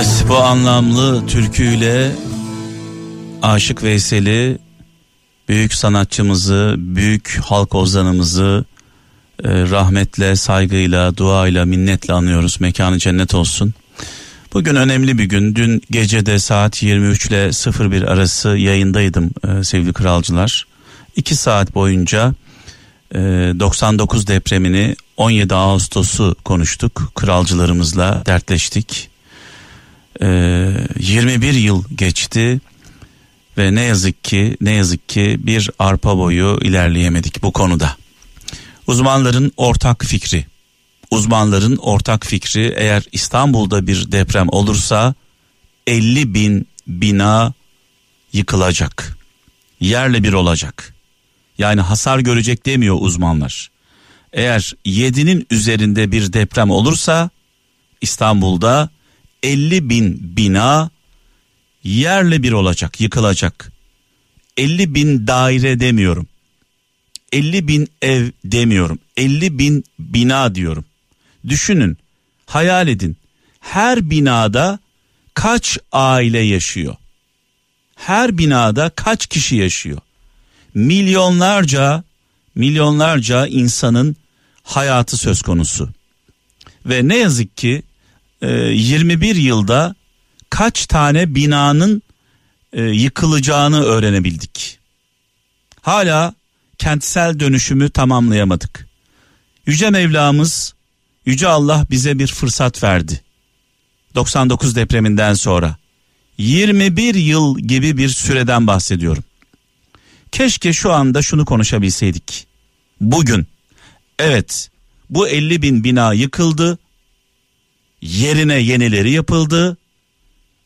Evet, bu anlamlı türküyle Aşık Veysel'i, büyük sanatçımızı, büyük halk ozanımızı rahmetle, saygıyla, duayla, minnetle anıyoruz. Mekanı cennet olsun. Bugün önemli bir gün. Dün gece de saat 23 ile 01 arası yayındaydım sevgili kralcılar. 2 saat boyunca 99 depremini, 17 Ağustos'u konuştuk. Kralcılarımızla dertleştik. 21 yıl geçti ve ne yazık ki bir arpa boyu ilerleyemedik bu konuda. Uzmanların ortak fikri eğer İstanbul'da bir deprem olursa 50 bin bina yıkılacak. Yerle bir olacak. Yani hasar görecek demiyor uzmanlar. Eğer 7'nin üzerinde bir deprem olursa İstanbul'da 50 bin bina yerle bir olacak, yıkılacak. 50 bin daire demiyorum. 50 bin ev demiyorum. 50 bin bina diyorum. Düşünün, hayal edin. Her binada kaç aile yaşıyor? Her binada kaç kişi yaşıyor? Milyonlarca insanın hayatı söz konusu. Ve ne yazık ki 21 yılda kaç tane binanın yıkılacağını öğrenebildik. Hala kentsel dönüşümü tamamlayamadık. Yüce Mevlamız, Yüce Allah bize bir fırsat verdi. 99 depreminden sonra 21 yıl gibi bir süreden bahsediyorum. Keşke şu anda şunu konuşabilseydik. Bugün, evet, bu 50 bin bina yıkıldı. Yerine yenileri yapıldı.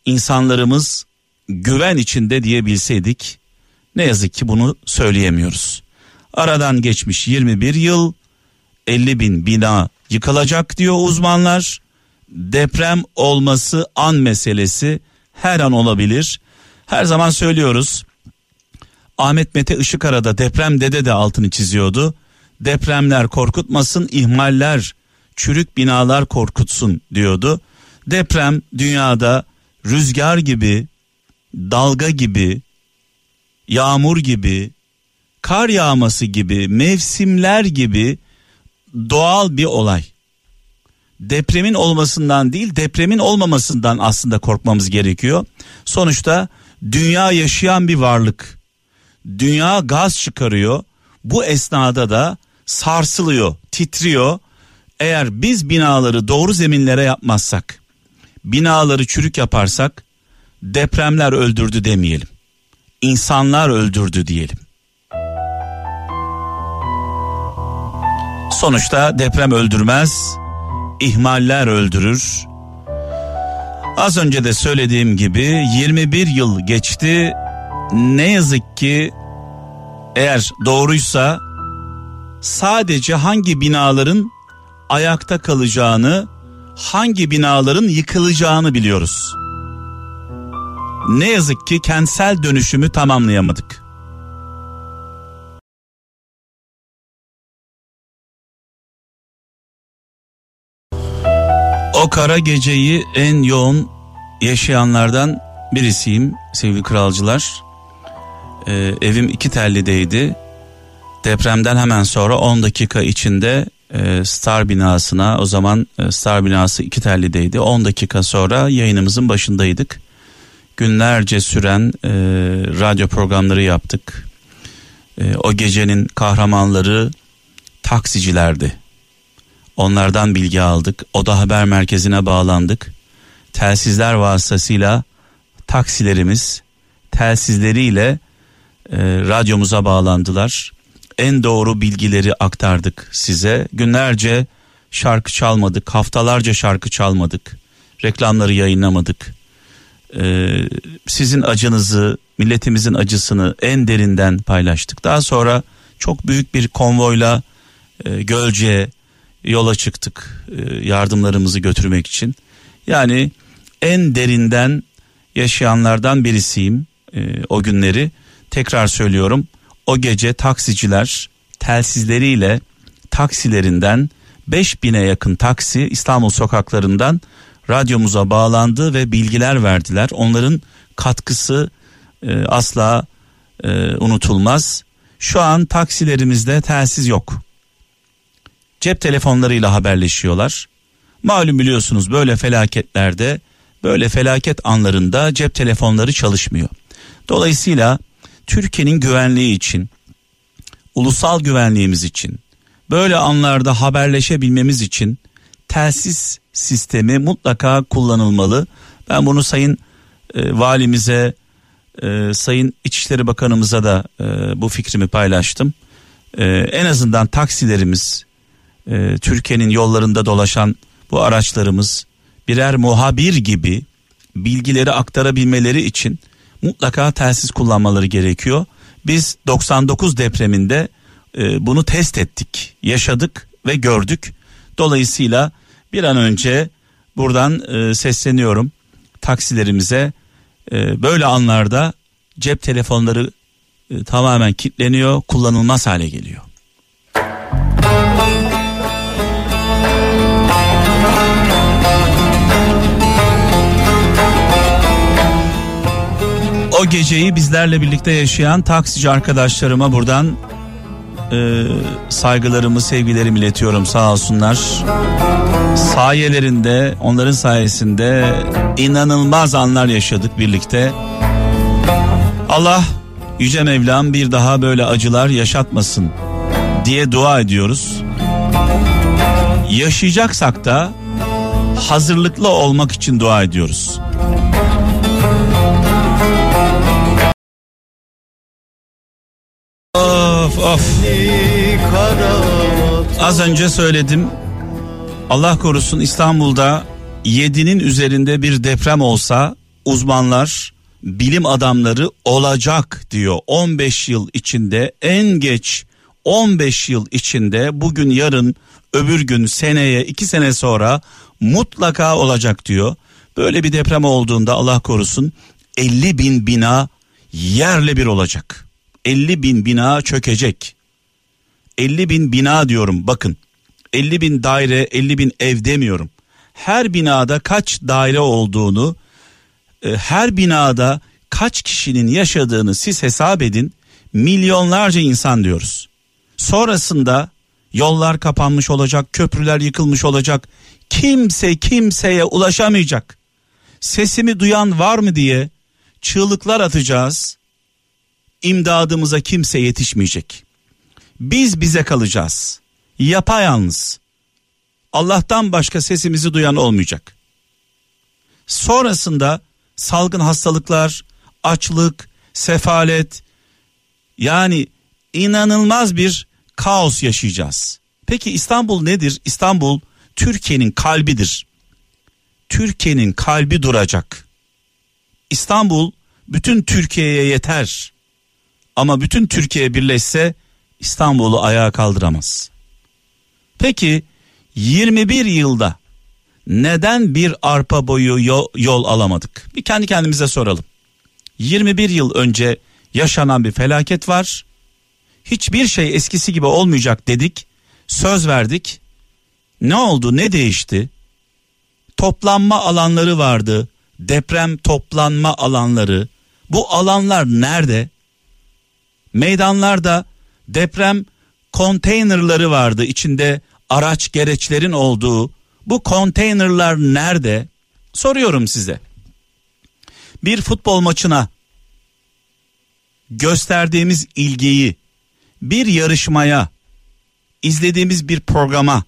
İnsanlarımız güven içinde diyebilseydik. Ne yazık ki bunu söyleyemiyoruz. Aradan geçmiş 21 yıl, 50 bin bina yıkılacak diyor uzmanlar. Deprem olması an meselesi, her an olabilir. Her zaman söylüyoruz. Ahmet Mete Işıkar da deprem dede de altını çiziyordu. Depremler korkutmasın, ihmaller, çürük binalar korkutsun diyordu. Deprem dünyada rüzgar gibi, dalga gibi, yağmur gibi, kar yağması gibi, mevsimler gibi doğal bir olay. Depremin olmasından değil, depremin olmamasından aslında korkmamız gerekiyor. Sonuçta dünya yaşayan bir varlık. Dünya gaz çıkarıyor. Bu esnada da sarsılıyor, titriyor. Eğer biz binaları doğru zeminlere yapmazsak, binaları çürük yaparsak, depremler öldürdü demeyelim. İnsanlar öldürdü diyelim. Sonuçta deprem öldürmez, ihmaller öldürür. Az önce de söylediğim gibi 21 yıl geçti. Ne yazık ki eğer doğruysa sadece hangi binaların ayakta kalacağını, hangi binaların yıkılacağını biliyoruz. Ne yazık ki kentsel dönüşümü tamamlayamadık. O kara geceyi en yoğun yaşayanlardan birisiyim sevgili kralcılar. Evim 2 tellideydi. Depremden hemen sonra 10 dakika içinde Star binasına, o zaman Star binası 2 tellideydi. 10 dakika sonra yayınımızın başındaydık. Günlerce süren radyo programları yaptık. O gecenin kahramanları taksicilerdi. Onlardan bilgi aldık. Oda Haber Merkezi'ne bağlandık. Telsizler vasıtasıyla taksilerimiz telsizleriyle radyomuza bağlandılar. En doğru bilgileri aktardık size. Günlerce şarkı çalmadık, haftalarca şarkı çalmadık, reklamları yayınlamadık. Sizin acınızı, milletimizin acısını en derinden paylaştık. Daha sonra çok büyük bir konvoyla Gölce'ye yola çıktık yardımlarımızı götürmek için. Yani en derinden yaşayanlardan birisiyim o günleri. Tekrar söylüyorum, o gece taksiciler telsizleriyle taksilerinden 5000'e yakın taksi İstanbul sokaklarından radyomuza bağlandı ve bilgiler verdiler. Onların katkısı asla unutulmaz. Şu an taksilerimizde telsiz yok. Cep telefonlarıyla haberleşiyorlar. Malum biliyorsunuz böyle felaketlerde, böyle felaket anlarında cep telefonları çalışmıyor. Dolayısıyla Türkiye'nin güvenliği için, ulusal güvenliğimiz için, böyle anlarda haberleşebilmemiz için telsiz sistemi mutlaka kullanılmalı. Ben bunu Sayın Valimize, Sayın İçişleri Bakanımıza da bu fikrimi paylaştım. En azından taksilerimiz, Türkiye'nin yollarında dolaşan bu araçlarımız birer muhabir gibi bilgileri aktarabilmeleri için mutlaka telsiz kullanmaları gerekiyor. Biz 99 depreminde bunu test ettik, yaşadık ve gördük. Dolayısıyla bir an önce buradan sesleniyorum taksilerimize. Böyle anlarda cep telefonları tamamen kilitleniyor, kullanılmaz hale geliyor. O geceyi bizlerle birlikte yaşayan taksici arkadaşlarıma buradan saygılarımı, sevgilerimi iletiyorum, sağ olsunlar. Sayelerinde, onların sayesinde inanılmaz anlar yaşadık birlikte. Allah Yüce Mevlam bir daha böyle acılar yaşatmasın diye dua ediyoruz. Yaşayacaksak da hazırlıklı olmak için dua ediyoruz. Of. Az önce söyledim. Allah korusun, İstanbul'da 7'nin üzerinde bir deprem olsa uzmanlar, bilim adamları olacak diyor. 15 yıl içinde, en geç 15 yıl içinde, bugün, yarın, öbür gün, seneye, 2 sene sonra mutlaka olacak diyor. Böyle bir deprem olduğunda Allah korusun 50 bin bina yerle bir olacak. 50 bin bina çökecek. 50 bin bina diyorum, bakın. 50 bin daire, 50 bin ev demiyorum. Her binada kaç daire olduğunu, her binada kaç kişinin yaşadığını siz hesap edin. Milyonlarca insan diyoruz. Sonrasında yollar kapanmış olacak, köprüler yıkılmış olacak. Kimse kimseye ulaşamayacak. Sesimi duyan var mı diye çığlıklar atacağız. İmdadımıza kimse yetişmeyecek. Biz bize kalacağız. Yapayalnız. Allah'tan başka sesimizi duyan olmayacak. Sonrasında salgın hastalıklar, açlık, sefalet, yani inanılmaz bir kaos yaşayacağız. Peki İstanbul nedir? İstanbul Türkiye'nin kalbidir. Türkiye'nin kalbi duracak. İstanbul bütün Türkiye'ye yeter. Ama bütün Türkiye birleşse İstanbul'u ayağa kaldıramaz. Peki 21 yılda neden bir arpa boyu yol alamadık? Bir kendi kendimize soralım. 21 yıl önce yaşanan bir felaket var. Hiçbir şey eskisi gibi olmayacak dedik. Söz verdik. Ne oldu? Ne değişti? Toplanma alanları vardı. Deprem toplanma alanları. Bu alanlar nerede? Meydanlarda deprem konteynerları vardı, içinde araç gereçlerin olduğu. Bu konteynerlar nerede? Soruyorum size. Bir futbol maçına gösterdiğimiz ilgiyi, bir yarışmaya, izlediğimiz bir programa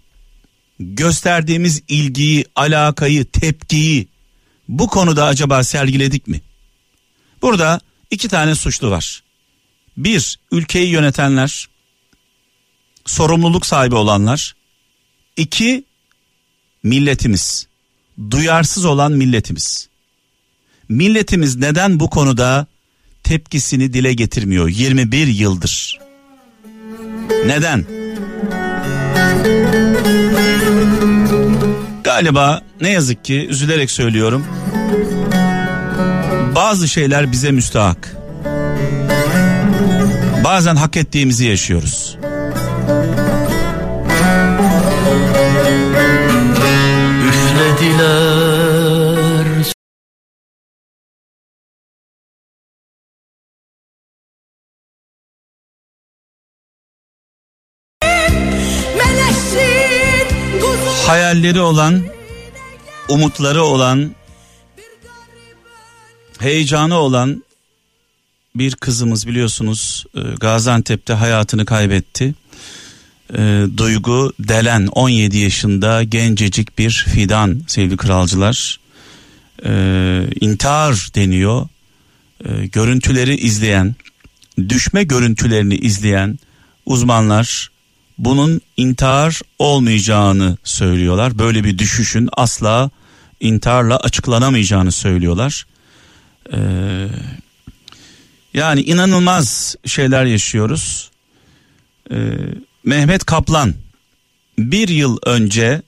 gösterdiğimiz ilgiyi, alakayı, tepkiyi bu konuda acaba sergiledik mi? Burada 2 tane suçlu var. Bir, ülkeyi yönetenler, sorumluluk sahibi olanlar. 2, milletimiz, duyarsız olan milletimiz. Milletimiz neden bu konuda tepkisini dile getirmiyor 21 yıldır? Neden? Galiba ne yazık ki, üzülerek söylüyorum, bazı şeyler bize müstahak. Bazen hak ettiğimizi yaşıyoruz. Üflediler hayalleri olan, umutları olan, heyecanı olan bir kızımız, biliyorsunuz Gaziantep'te hayatını kaybetti. Duygu Delen, 17 yaşında gencecik bir fidan sevgili kralcılar. İntihar deniyor. Görüntüleri izleyen, düşme görüntülerini izleyen uzmanlar bunun intihar olmayacağını söylüyorlar. Böyle bir düşüşün asla intiharla açıklanamayacağını söylüyorlar. Yani inanılmaz şeyler yaşıyoruz. Mehmet Kaplan bir yıl önce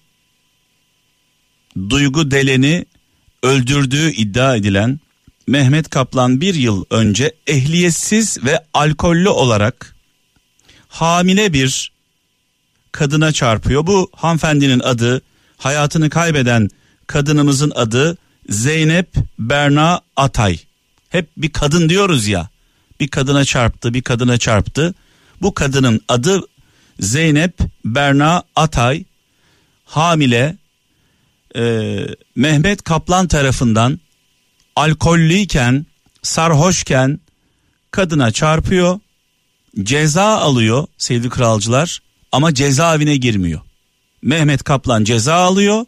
Duygu Delen'i öldürdüğü iddia edilen Mehmet Kaplan bir yıl önce ehliyetsiz ve alkollü olarak hamile bir kadına çarpıyor. Bu hanımefendinin adı, hayatını kaybeden kadınımızın adı Zeynep Berna Atay. Hep bir kadın diyoruz ya, bir kadına çarptı, bir kadına çarptı. Bu kadının adı Zeynep Berna Atay, hamile, Mehmet Kaplan tarafından alkollüyken, sarhoşken kadına çarpıyor, ceza alıyor sevgili kralcılar, ama cezaevine girmiyor. Mehmet Kaplan ceza alıyor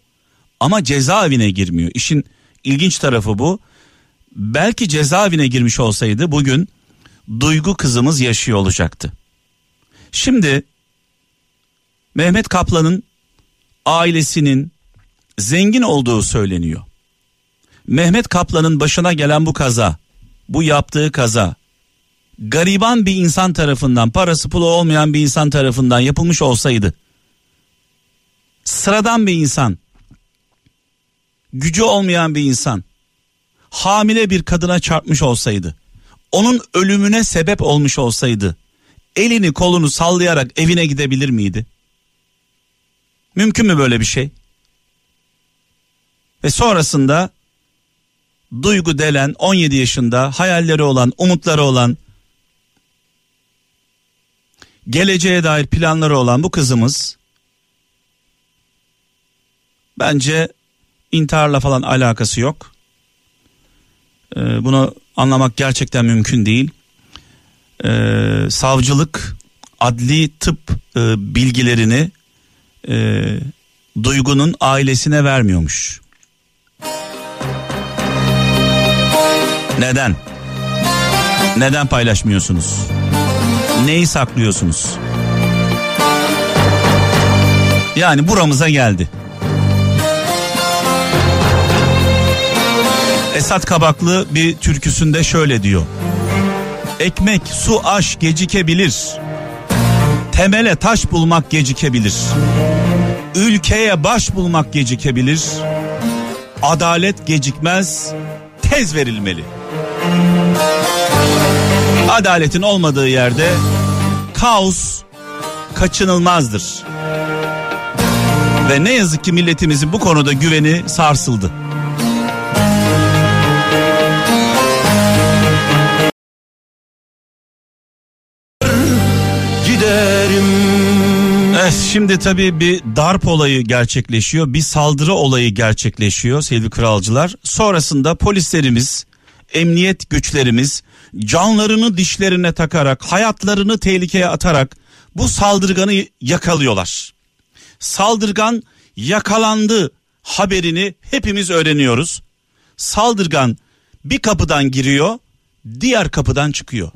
ama cezaevine girmiyor. İşin ilginç tarafı bu. Belki cezaevine girmiş olsaydı bugün Duygu kızımız yaşıyor olacaktı. Şimdi Mehmet Kaplan'ın ailesinin zengin olduğu söyleniyor. Mehmet Kaplan'ın başına gelen bu kaza, bu yaptığı kaza, gariban bir insan tarafından, parası pulu olmayan bir insan tarafından yapılmış olsaydı, sıradan bir insan, gücü olmayan bir insan, hamile bir kadına çarpmış olsaydı, onun ölümüne sebep olmuş olsaydı, elini kolunu sallayarak evine gidebilir miydi? Mümkün mü böyle bir şey? Ve sonrasında Duygu Delen 17 yaşında, hayalleri olan, umutları olan, geleceğe dair planları olan bu kızımız bence intiharla falan alakası yok. Bunu anlamak gerçekten mümkün değil. Savcılık adli tıp bilgilerini Duygu'nun ailesine vermiyormuş. Neden? Neden paylaşmıyorsunuz? Neyi saklıyorsunuz? Yani buramıza geldi. Esat Kabaklı bir türküsünde şöyle diyor: ekmek, su, aş gecikebilir, temele taş bulmak gecikebilir, ülkeye baş bulmak gecikebilir, adalet gecikmez, tez verilmeli. Adaletin olmadığı yerde kaos kaçınılmazdır. Ve ne yazık ki milletimizin bu konuda güveni sarsıldı. Şimdi tabii bir darp olayı gerçekleşiyor, bir saldırı olayı gerçekleşiyor sevgili kralcılar. Sonrasında polislerimiz, emniyet güçlerimiz canlarını dişlerine takarak, hayatlarını tehlikeye atarak bu saldırganı yakalıyorlar. Saldırgan yakalandı haberini hepimiz öğreniyoruz. Saldırgan bir kapıdan giriyor, diğer kapıdan çıkıyor.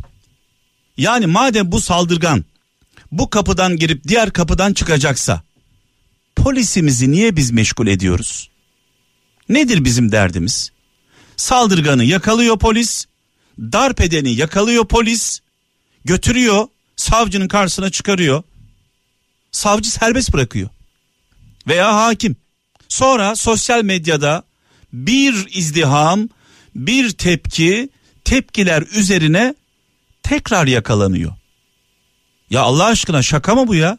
Yani madem bu saldırgan bu kapıdan girip diğer kapıdan çıkacaksa polisimizi niye biz meşgul ediyoruz? Nedir bizim derdimiz? Saldırganı yakalıyor polis, darp edeni yakalıyor polis, götürüyor, savcının karşısına çıkarıyor. Savcı serbest bırakıyor veya hakim. Sonra sosyal medyada bir izdiham, bir tepki, tepkiler üzerine tekrar yakalanıyor. Ya Allah aşkına, şaka mı bu ya?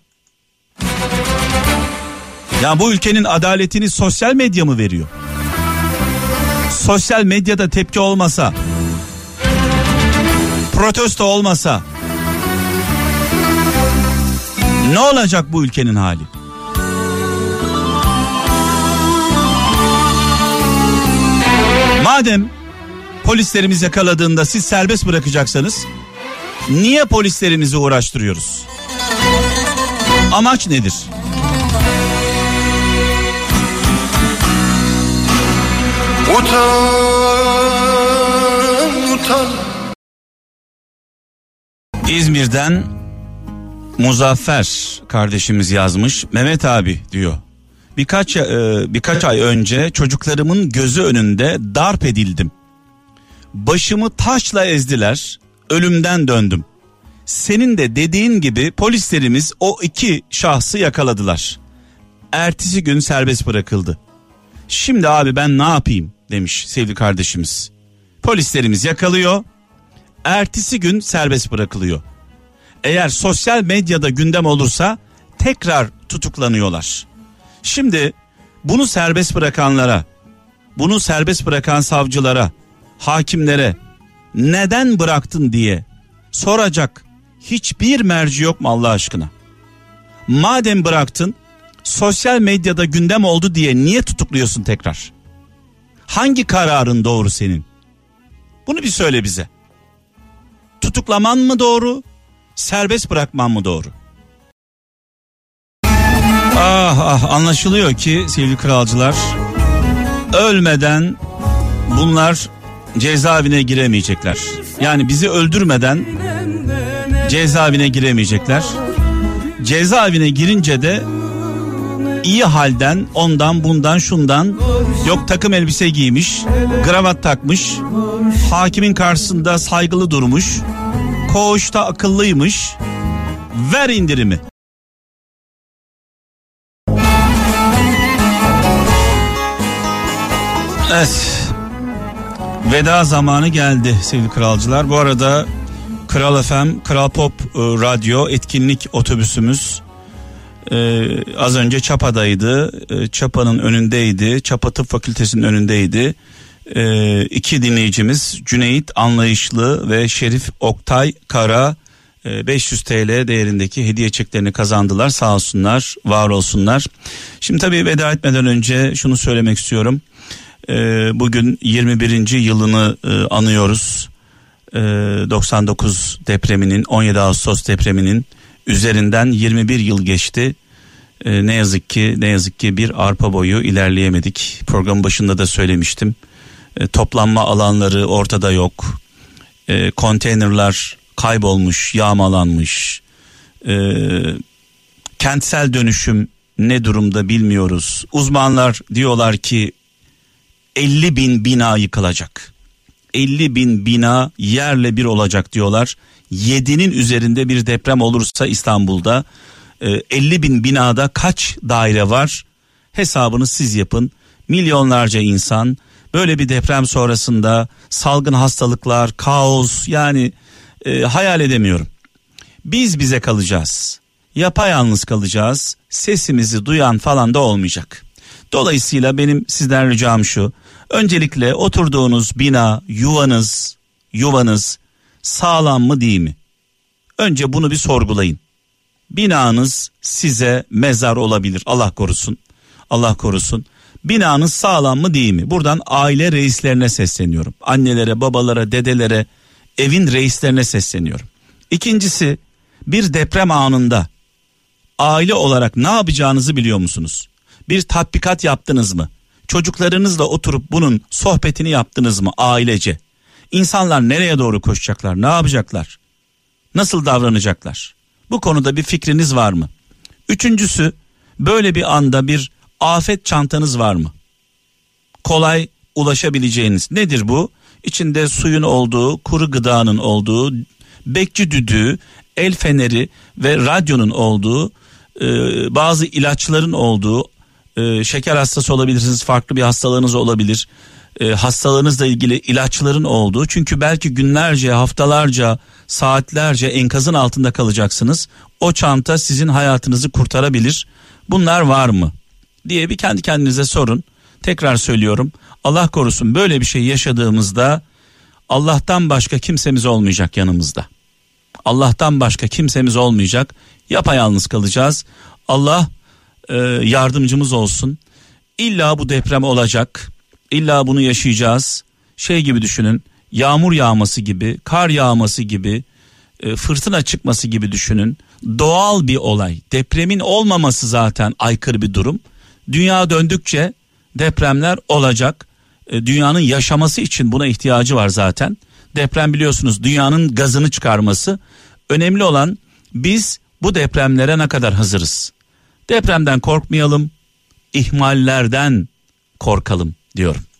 Ya bu ülkenin adaletini sosyal medya mı veriyor? Sosyal medyada tepki olmasa, protesto olmasa ne olacak bu ülkenin hali? madem polislerimiz yakaladığında siz serbest bırakacaksanız niye polislerimizi uğraştırıyoruz? Amaç nedir? Utan, utan. İzmir'den Muzaffer kardeşimiz yazmış. Mehmet abi diyor. Birkaç ay önce çocuklarımın gözü önünde darp edildim. Başımı taşla ezdiler. Ölümden döndüm. Senin de dediğin gibi polislerimiz o iki şahsı yakaladılar. Ertesi gün serbest bırakıldı. Şimdi abi ben ne yapayım demiş sevgili kardeşimiz. Polislerimiz yakalıyor. Ertesi gün serbest bırakılıyor. Eğer sosyal medyada gündem olursa tekrar tutuklanıyorlar. Şimdi bunu serbest bırakanlara, bunu serbest bırakan savcılara, hakimlere neden bıraktın diye soracak hiçbir merci yok mu Allah aşkına? Madem bıraktın, sosyal medyada gündem oldu diye niye tutukluyorsun tekrar? Hangi kararın doğru senin? Bunu bir söyle bize. Tutuklaman mı doğru? Serbest bırakman mı doğru? Anlaşılıyor ki sevgili kralcılar, ölmeden bunlar cezaevine giremeyecekler. Yani bizi öldürmeden cezaevine giremeyecekler. Cezaevine girince de iyi halden, ondan, bundan, şundan, yok takım elbise giymiş, kravat takmış, hakimin karşısında saygılı durmuş, koğuşta akıllıymış, ver indirimi. Evet, veda zamanı geldi sevgili kralcılar. Bu arada Kral FM, Kral Pop Radyo etkinlik otobüsümüz az önce Çapa'daydı. Çapa'nın önündeydi. Çapa Tıp Fakültesi'nin önündeydi. İki dinleyicimiz Cüneyt Anlayışlı ve Şerif Oktay Kara 500 TL değerindeki hediye çeklerini kazandılar. Sağ olsunlar, var olsunlar. Şimdi tabii veda etmeden önce şunu söylemek istiyorum. Bugün 21. yılını anıyoruz. 99 depreminin, 17 Ağustos depreminin üzerinden 21 yıl geçti. Ne yazık ki bir arpa boyu ilerleyemedik. Programın başında da söylemiştim. Toplanma alanları ortada yok. Konteynerler kaybolmuş, yağmalanmış. Kentsel dönüşüm ne durumda bilmiyoruz. Uzmanlar diyorlar ki 50 bin bina yıkılacak. 50 bin bina yerle bir olacak diyorlar. 7'nin üzerinde bir deprem olursa İstanbul'da 50 bin binada kaç daire var? Hesabını siz yapın. Milyonlarca insan böyle bir deprem sonrasında salgın hastalıklar, kaos, yani hayal edemiyorum. Biz bize kalacağız. Yapayalnız kalacağız. Sesimizi duyan falan da olmayacak. Dolayısıyla benim sizden ricam şu. Öncelikle oturduğunuz bina, yuvanız sağlam mı değil mi? Önce bunu bir sorgulayın. Binanız size mezar olabilir. Allah korusun. Allah korusun. Binanız sağlam mı değil mi? Buradan aile reislerine sesleniyorum. Annelere, babalara, dedelere, evin reislerine sesleniyorum. İkincisi, bir deprem anında aile olarak ne yapacağınızı biliyor musunuz? Bir tatbikat yaptınız mı? Çocuklarınızla oturup bunun sohbetini yaptınız mı ailece? İnsanlar nereye doğru koşacaklar? Ne yapacaklar? Nasıl davranacaklar? Bu konuda bir fikriniz var mı? Üçüncüsü, böyle bir anda bir afet çantanız var mı? Kolay ulaşabileceğiniz. Nedir bu? İçinde suyun olduğu, kuru gıdanın olduğu, bekçi düdüğü, el feneri ve radyonun olduğu, bazı ilaçların olduğu, şeker hastası olabilirsiniz, farklı bir hastalığınız olabilir, hastalığınızla ilgili ilaçların olduğu, çünkü belki günlerce, haftalarca, saatlerce enkazın altında kalacaksınız, o çanta sizin hayatınızı kurtarabilir, bunlar var mı diye bir kendi kendinize sorun. Tekrar söylüyorum, Allah korusun böyle bir şey yaşadığımızda Allah'tan başka kimsemiz olmayacak yanımızda. Allah'tan başka kimsemiz olmayacak, yapayalnız kalacağız. Allah yardımcımız olsun. İlla bu deprem olacak. İlla bunu yaşayacağız. şey gibi düşünün, yağmur yağması gibi, kar yağması gibi, fırtına çıkması gibi düşünün. Doğal bir olay. Depremin olmaması zaten aykırı bir durum. Dünya döndükçe depremler olacak. Dünyanın yaşaması için buna ihtiyacı var zaten. Deprem biliyorsunuz dünyanın gazını çıkarması. Önemli olan biz bu depremlere ne kadar hazırız? Depremden korkmayalım, ihmallerden korkalım diyorum.